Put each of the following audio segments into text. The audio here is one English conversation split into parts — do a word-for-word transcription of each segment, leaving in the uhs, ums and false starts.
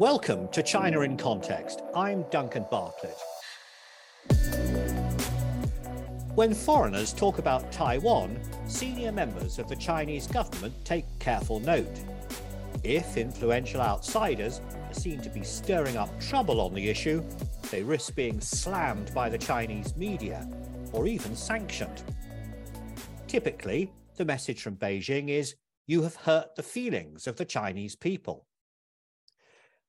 Welcome to China in Context. I'm Duncan Bartlett. When foreigners talk about Taiwan, senior members of the Chinese government take careful note. If influential outsiders are seen to be stirring up trouble on the issue, they risk being slammed by the Chinese media or even sanctioned. Typically, the message from Beijing is, you have hurt the feelings of the Chinese people.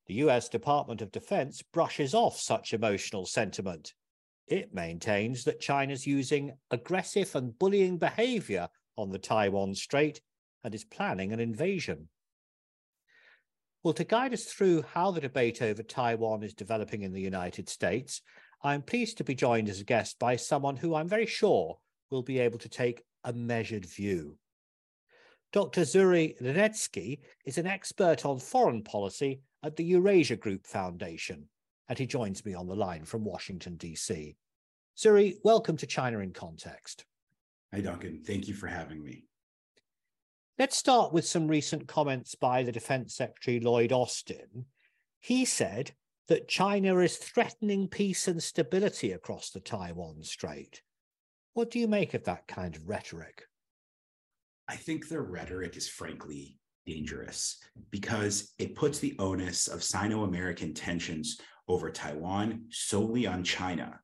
The U S Department of Defense brushes off such emotional sentiment. It maintains that China's using aggressive and bullying behavior on the Taiwan Strait and is planning an invasion. Well, to guide us through how the debate over Taiwan is developing in the United States, I'm pleased to be joined as a guest by someone who I'm very sure will be able to take a measured view. Doctor Zuri Lenetsky is an expert on foreign policy at the Eurasia Group Foundation, and he joins me on the line from Washington, D C. Zuri, welcome to China in Context. Hi, Duncan. Thank you for having me. Let's start with some recent comments by the Defense Secretary Lloyd Austin. He said that China is threatening peace and stability across the Taiwan Strait. What do you make of that kind of rhetoric? I think their rhetoric is frankly dangerous because it puts the onus of Sino-American tensions over Taiwan solely on China.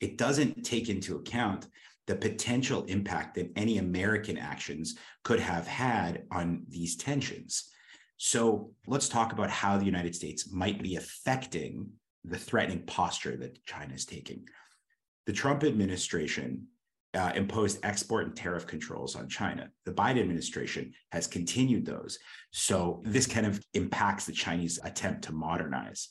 It doesn't take into account the potential impact that any American actions could have had on these tensions. So let's talk about how the United States might be affecting the threatening posture that China is taking. The Trump administration Uh, imposed export and tariff controls on China. The Biden administration has continued those. So this kind of impacts the Chinese attempt to modernize.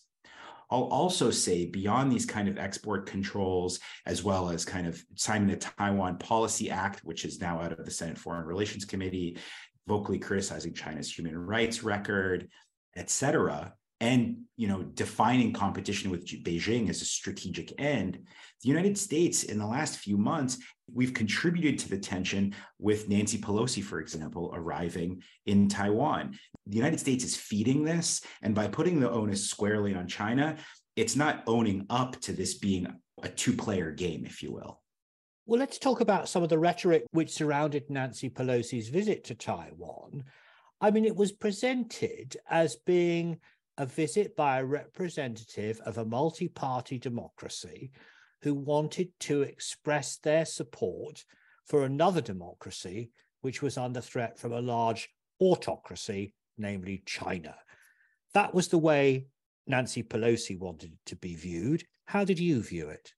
I'll also say beyond these kind of export controls, as well as kind of signing the Taiwan Policy Act, which is now out of the Senate Foreign Relations Committee, vocally criticizing China's human rights record, et cetera, and you know, defining competition with Beijing as a strategic end, the United States in the last few months, we've contributed to the tension with Nancy Pelosi, for example, arriving in Taiwan. The United States is feeding this, and by putting the onus squarely on China, it's not owning up to this being a two-player game, if you will. Well, let's talk about some of the rhetoric which surrounded Nancy Pelosi's visit to Taiwan. I mean, it was presented as being a visit by a representative of a multi-party democracy who wanted to express their support for another democracy which was under threat from a large autocracy, namely China. That was the way Nancy Pelosi wanted it to be viewed. How did you view it?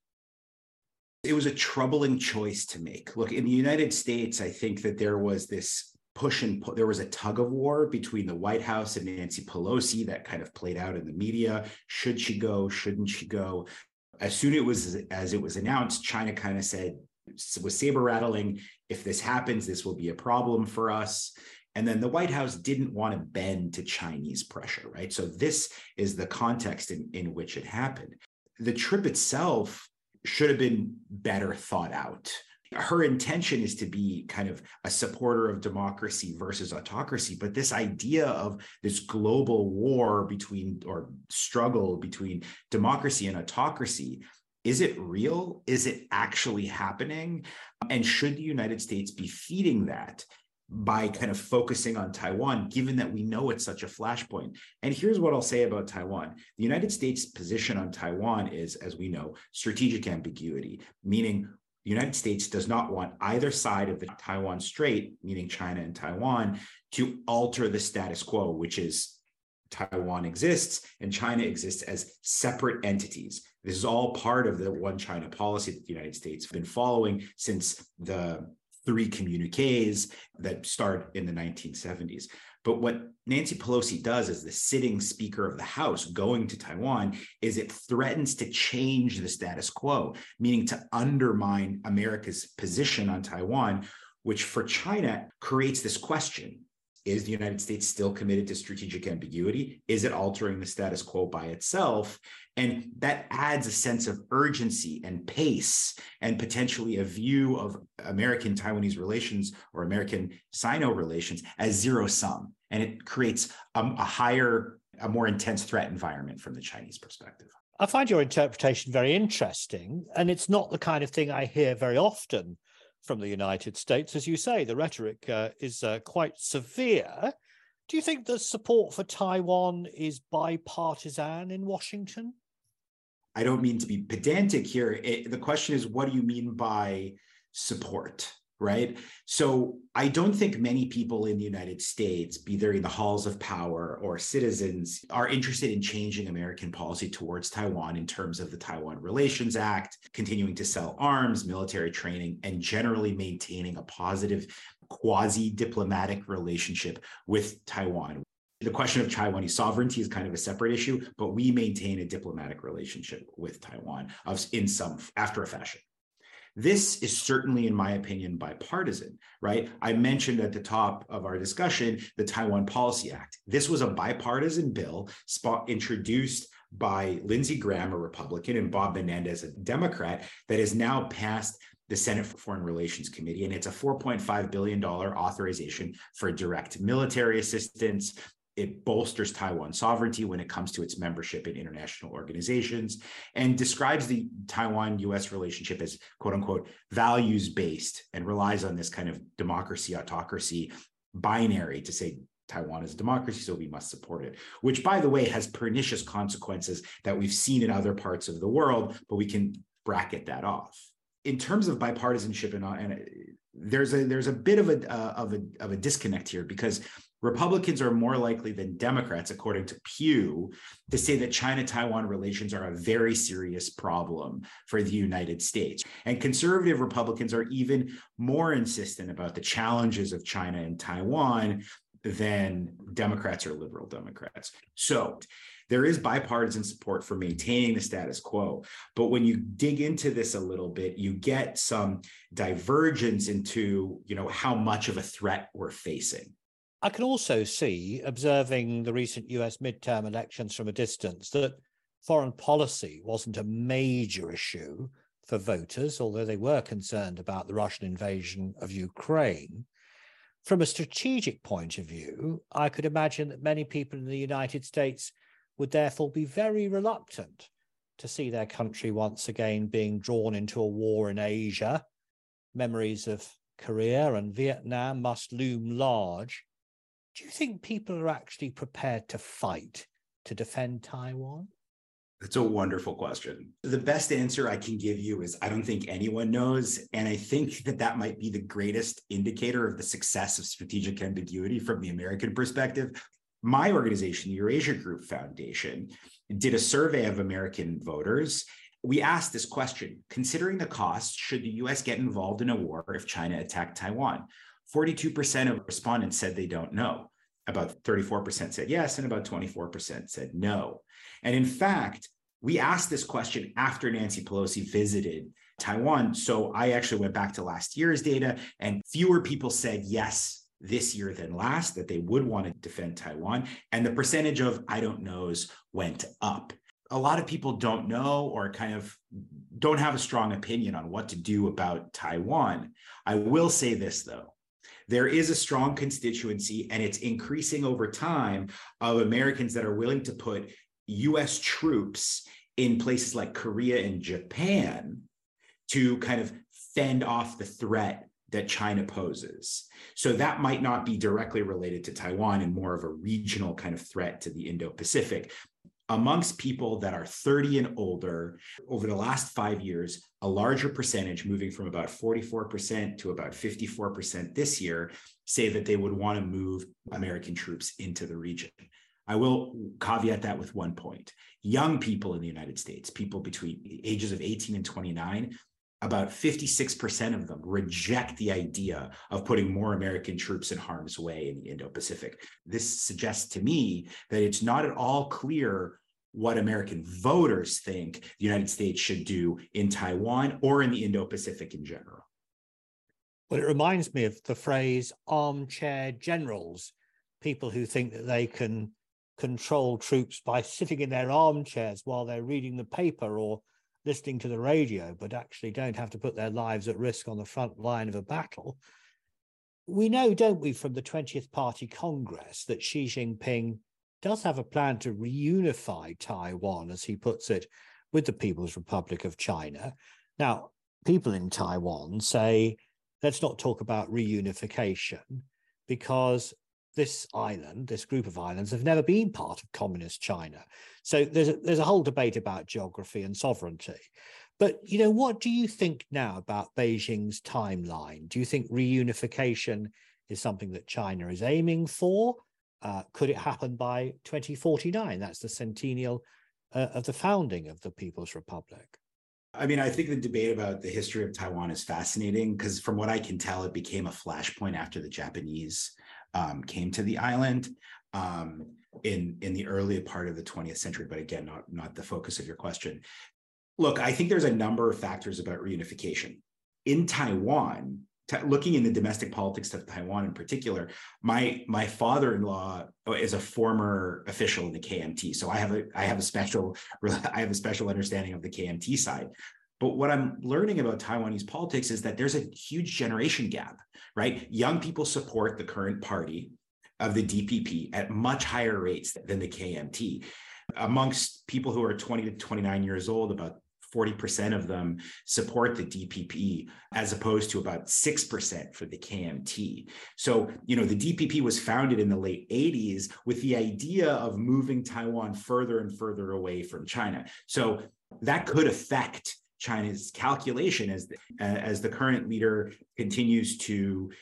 It was a troubling choice to make. Look, in the United States, I think that there was this push and pull. There was a tug of war between the White House and Nancy Pelosi that kind of played out in the media. Should she go? Shouldn't she go? As soon it was as it was announced, China kind of said, was saber rattling, if this happens, this will be a problem for us. And then the White House didn't want to bend to Chinese pressure, right? So this is the context in, in which it happened. The trip itself should have been better thought out. Her intention is to be kind of a supporter of democracy versus autocracy, but this idea of this global war between or struggle between democracy and autocracy, is it real? Is it actually happening? And should the United States be feeding that by kind of focusing on Taiwan, given that we know it's such a flashpoint? And here's what I'll say about Taiwan. The United States' position on Taiwan is, as we know, strategic ambiguity, meaning the United States does not want either side of the Taiwan Strait, meaning China and Taiwan, to alter the status quo, which is Taiwan exists and China exists as separate entities. This is all part of the one China policy that the United States has been following since the three communiques that started in the nineteen seventies. But what Nancy Pelosi does as the sitting Speaker of the House going to Taiwan is it threatens to change the status quo, meaning to undermine America's position on Taiwan, which for China creates this question. Is the United States still committed to strategic ambiguity? Is it altering the status quo by itself? And that adds a sense of urgency and pace and potentially a view of American-Taiwanese relations or American-Sino relations as zero-sum. And it creates um, a higher a more intense threat environment from the Chinese perspective. I find your interpretation very interesting, and it's not the kind of thing I hear very often from the United States. As you say, the rhetoric uh, is uh, quite severe. Do you think the support for Taiwan is bipartisan in Washington? I don't mean to be pedantic here. It, the question is, what do you mean by support, right? So I don't think many people in the United States, be they in the halls of power or citizens, are interested in changing American policy towards Taiwan in terms of the Taiwan Relations Act, continuing to sell arms, military training, and generally maintaining a positive quasi-diplomatic relationship with Taiwan. The question of Taiwanese sovereignty is kind of a separate issue, but we maintain a diplomatic relationship with Taiwan of, in some, after a fashion. This is certainly, in my opinion, bipartisan, right? I mentioned at the top of our discussion the Taiwan Policy Act. This was a bipartisan bill spot introduced by Lindsey Graham, a Republican, and Bob Menendez, a Democrat, that is now passed the Senate Foreign Relations Committee, and it's a four point five billion dollars authorization for direct military assistance. It bolsters Taiwan's sovereignty when it comes to its membership in international organizations and describes the Taiwan-U S relationship as, quote unquote, values-based, and relies on this kind of democracy-autocracy binary to say Taiwan is a democracy, so we must support it, which, by the way, has pernicious consequences that we've seen in other parts of the world, but we can bracket that off. In terms of bipartisanship, and, and there's a there's a bit of a uh, of a of a disconnect here, because Republicans are more likely than Democrats, according to Pew, to say that China-Taiwan relations are a very serious problem for the United States. And conservative Republicans are even more insistent about the challenges of China and Taiwan than Democrats or liberal Democrats. So there is bipartisan support for maintaining the status quo. But when you dig into this a little bit, you get some divergence into, you know, how much of a threat we're facing. I can also see, observing the recent U S midterm elections from a distance, that foreign policy wasn't a major issue for voters, although they were concerned about the Russian invasion of Ukraine. From a strategic point of view, I could imagine that many people in the United States would therefore be very reluctant to see their country once again being drawn into a war in Asia. Memories of Korea and Vietnam must loom large. Do you think people are actually prepared to fight to defend Taiwan? That's a wonderful question. The best answer I can give you is I don't think anyone knows. And I think that that might be the greatest indicator of the success of strategic ambiguity from the American perspective. My organization, the Eurasia Group Foundation, did a survey of American voters. We asked this question: considering the cost, should the U S get involved in a war if China attacked Taiwan? forty-two percent of respondents said they don't know. About thirty-four percent said yes, and about twenty-four percent said no. And in fact, we asked this question after Nancy Pelosi visited Taiwan. So I actually went back to last year's data, and fewer people said yes this year than last, that they would want to defend Taiwan. And the percentage of I don't knows went up. A lot of people don't know, or kind of don't have a strong opinion on what to do about Taiwan. I will say this, though. There is a strong constituency, and it's increasing over time, of Americans that are willing to put U S troops in places like Korea and Japan to kind of fend off the threat that China poses. So that might not be directly related to Taiwan, and more of a regional kind of threat to the Indo-Pacific. Amongst people that are thirty and older, over the last five years, a larger percentage, moving from about forty-four percent to about fifty-four percent this year, say that they would want to move American troops into the region. I will caveat that with one point. Young people in the United States, people between ages of eighteen and twenty-nine, about fifty-six percent of them reject the idea of putting more American troops in harm's way in the Indo-Pacific. This suggests to me that it's not at all clear what American voters think the United States should do in Taiwan or in the Indo-Pacific in general. Well, it reminds me of the phrase armchair generals, people who think that they can control troops by sitting in their armchairs while they're reading the paper or listening to the radio, but actually don't have to put their lives at risk on the front line of a battle. We know, don't we, from the twentieth Party Congress that Xi Jinping does have a plan to reunify Taiwan, as he puts it, with the People's Republic of China. Now, people in Taiwan say, let's not talk about reunification because this island, this group of islands, have never been part of communist China. So there's a, there's a whole debate about geography and sovereignty. But, you know, what do you think now about Beijing's timeline? Do you think reunification is something that China is aiming for? Uh, could it happen by twenty forty-nine? That's the centennial uh, of the founding of the People's Republic. I mean, I think the debate about the history of Taiwan is fascinating because from what I can tell, it became a flashpoint after the Japanese um, came to the island um, in, in the earlier part of the twentieth century. But again, not, not the focus of your question. Look, I think there's a number of factors about reunification. In Taiwan, t- looking in the domestic politics of Taiwan in particular, my, my father-in-law is a former official in the K M T. So I have a, I have a special, I have a special understanding of the K M T side. But what I'm learning about Taiwanese politics is that there's a huge generation gap, right? Young people support the current party of the D P P at much higher rates than the K M T. Amongst people who are twenty to twenty-nine years old, about forty percent of them support the D P P, as opposed to about six percent for the K M T. So, you know, the D P P was founded in the late eighties with the idea of moving Taiwan further and further away from China. So that could affect China's calculation as the, as the current leader continues to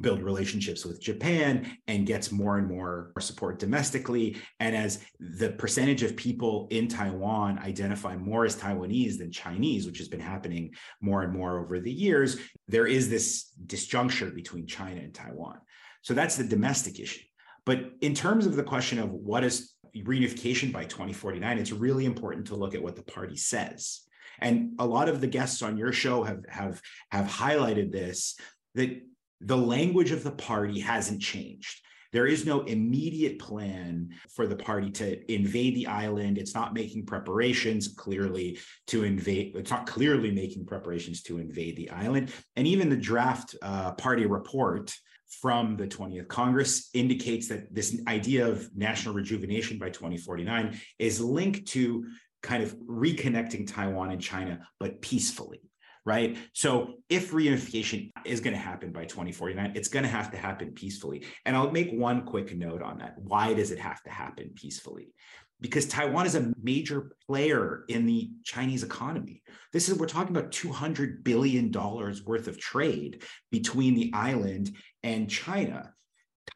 build relationships with Japan and gets more and more support domestically. And as the percentage of people in Taiwan identify more as Taiwanese than Chinese, which has been happening more and more over the years, there is this disjuncture between China and Taiwan. So that's the domestic issue. But in terms of the question of what is reunification by twenty forty-nine, it's really important to look at what the party says. And a lot of the guests on your show have, have, have highlighted this, that the language of the party hasn't changed. There is no immediate plan for the party to invade the island. It's not making preparations clearly to invade. It's not clearly making preparations to invade the island. And even the draft uh, party report from the twentieth Congress indicates that this idea of national rejuvenation by twenty forty-nine is linked to kind of reconnecting Taiwan and China, but peacefully. Right? So if reunification is going to happen by twenty forty-nine, it's going to have to happen peacefully. And I'll make one quick note on that. Why does it have to happen peacefully? Because Taiwan is a major player in the Chinese economy. This is, we're talking about two hundred billion dollars worth of trade between the island and China.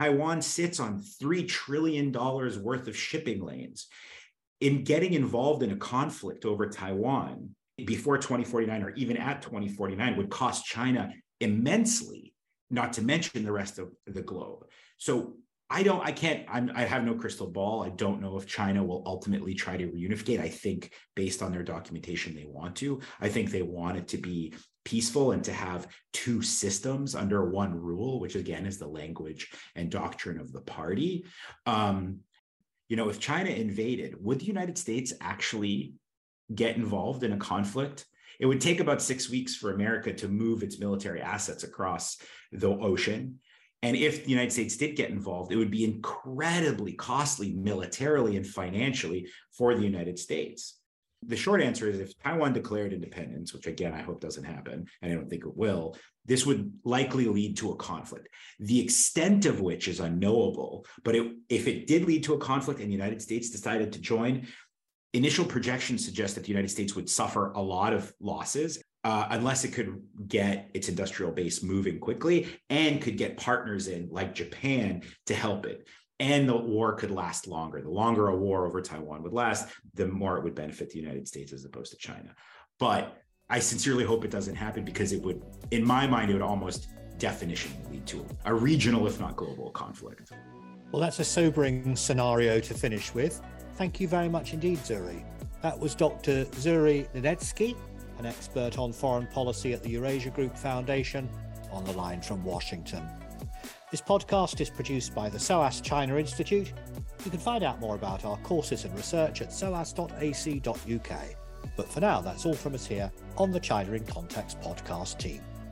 Taiwan sits on three trillion dollars worth of shipping lanes. In getting involved in a conflict over Taiwan before twenty forty-nine or even at twenty forty-nine would cost China immensely, not to mention the rest of the globe. So I don't, I can't, I'm, I have no crystal ball. I don't know if China will ultimately try to reunificate. I think based on their documentation, they want to. I think they want it to be peaceful and to have two systems under one rule, which again is the language and doctrine of the party. Um, you know, if China invaded, would the United States actually get involved in a conflict? It would take about six weeks for America to move its military assets across the ocean. And if the United States did get involved, it would be incredibly costly militarily and financially for the United States. The short answer is if Taiwan declared independence, which again, I hope doesn't happen, and I don't think it will, this would likely lead to a conflict, the extent of which is unknowable. But it, if it did lead to a conflict and the United States decided to join, initial projections suggest that the United States would suffer a lot of losses uh, unless it could get its industrial base moving quickly and could get partners in like Japan to help it. And the war could last longer. The longer a war over Taiwan would last, the more it would benefit the United States as opposed to China. But I sincerely hope it doesn't happen because it would, in my mind, it would almost definitionally lead to a regional, if not global, conflict. Well, that's a sobering scenario to finish with. Thank you very much indeed, Zuri. That was Doctor Zuri Lenetsky, an expert on foreign policy at the Eurasia Group Foundation, on the line from Washington. This podcast is produced by the SOAS China Institute. You can find out more about our courses and research at soas dot a c dot u k. But for now, that's all from us here on the China in Context podcast team.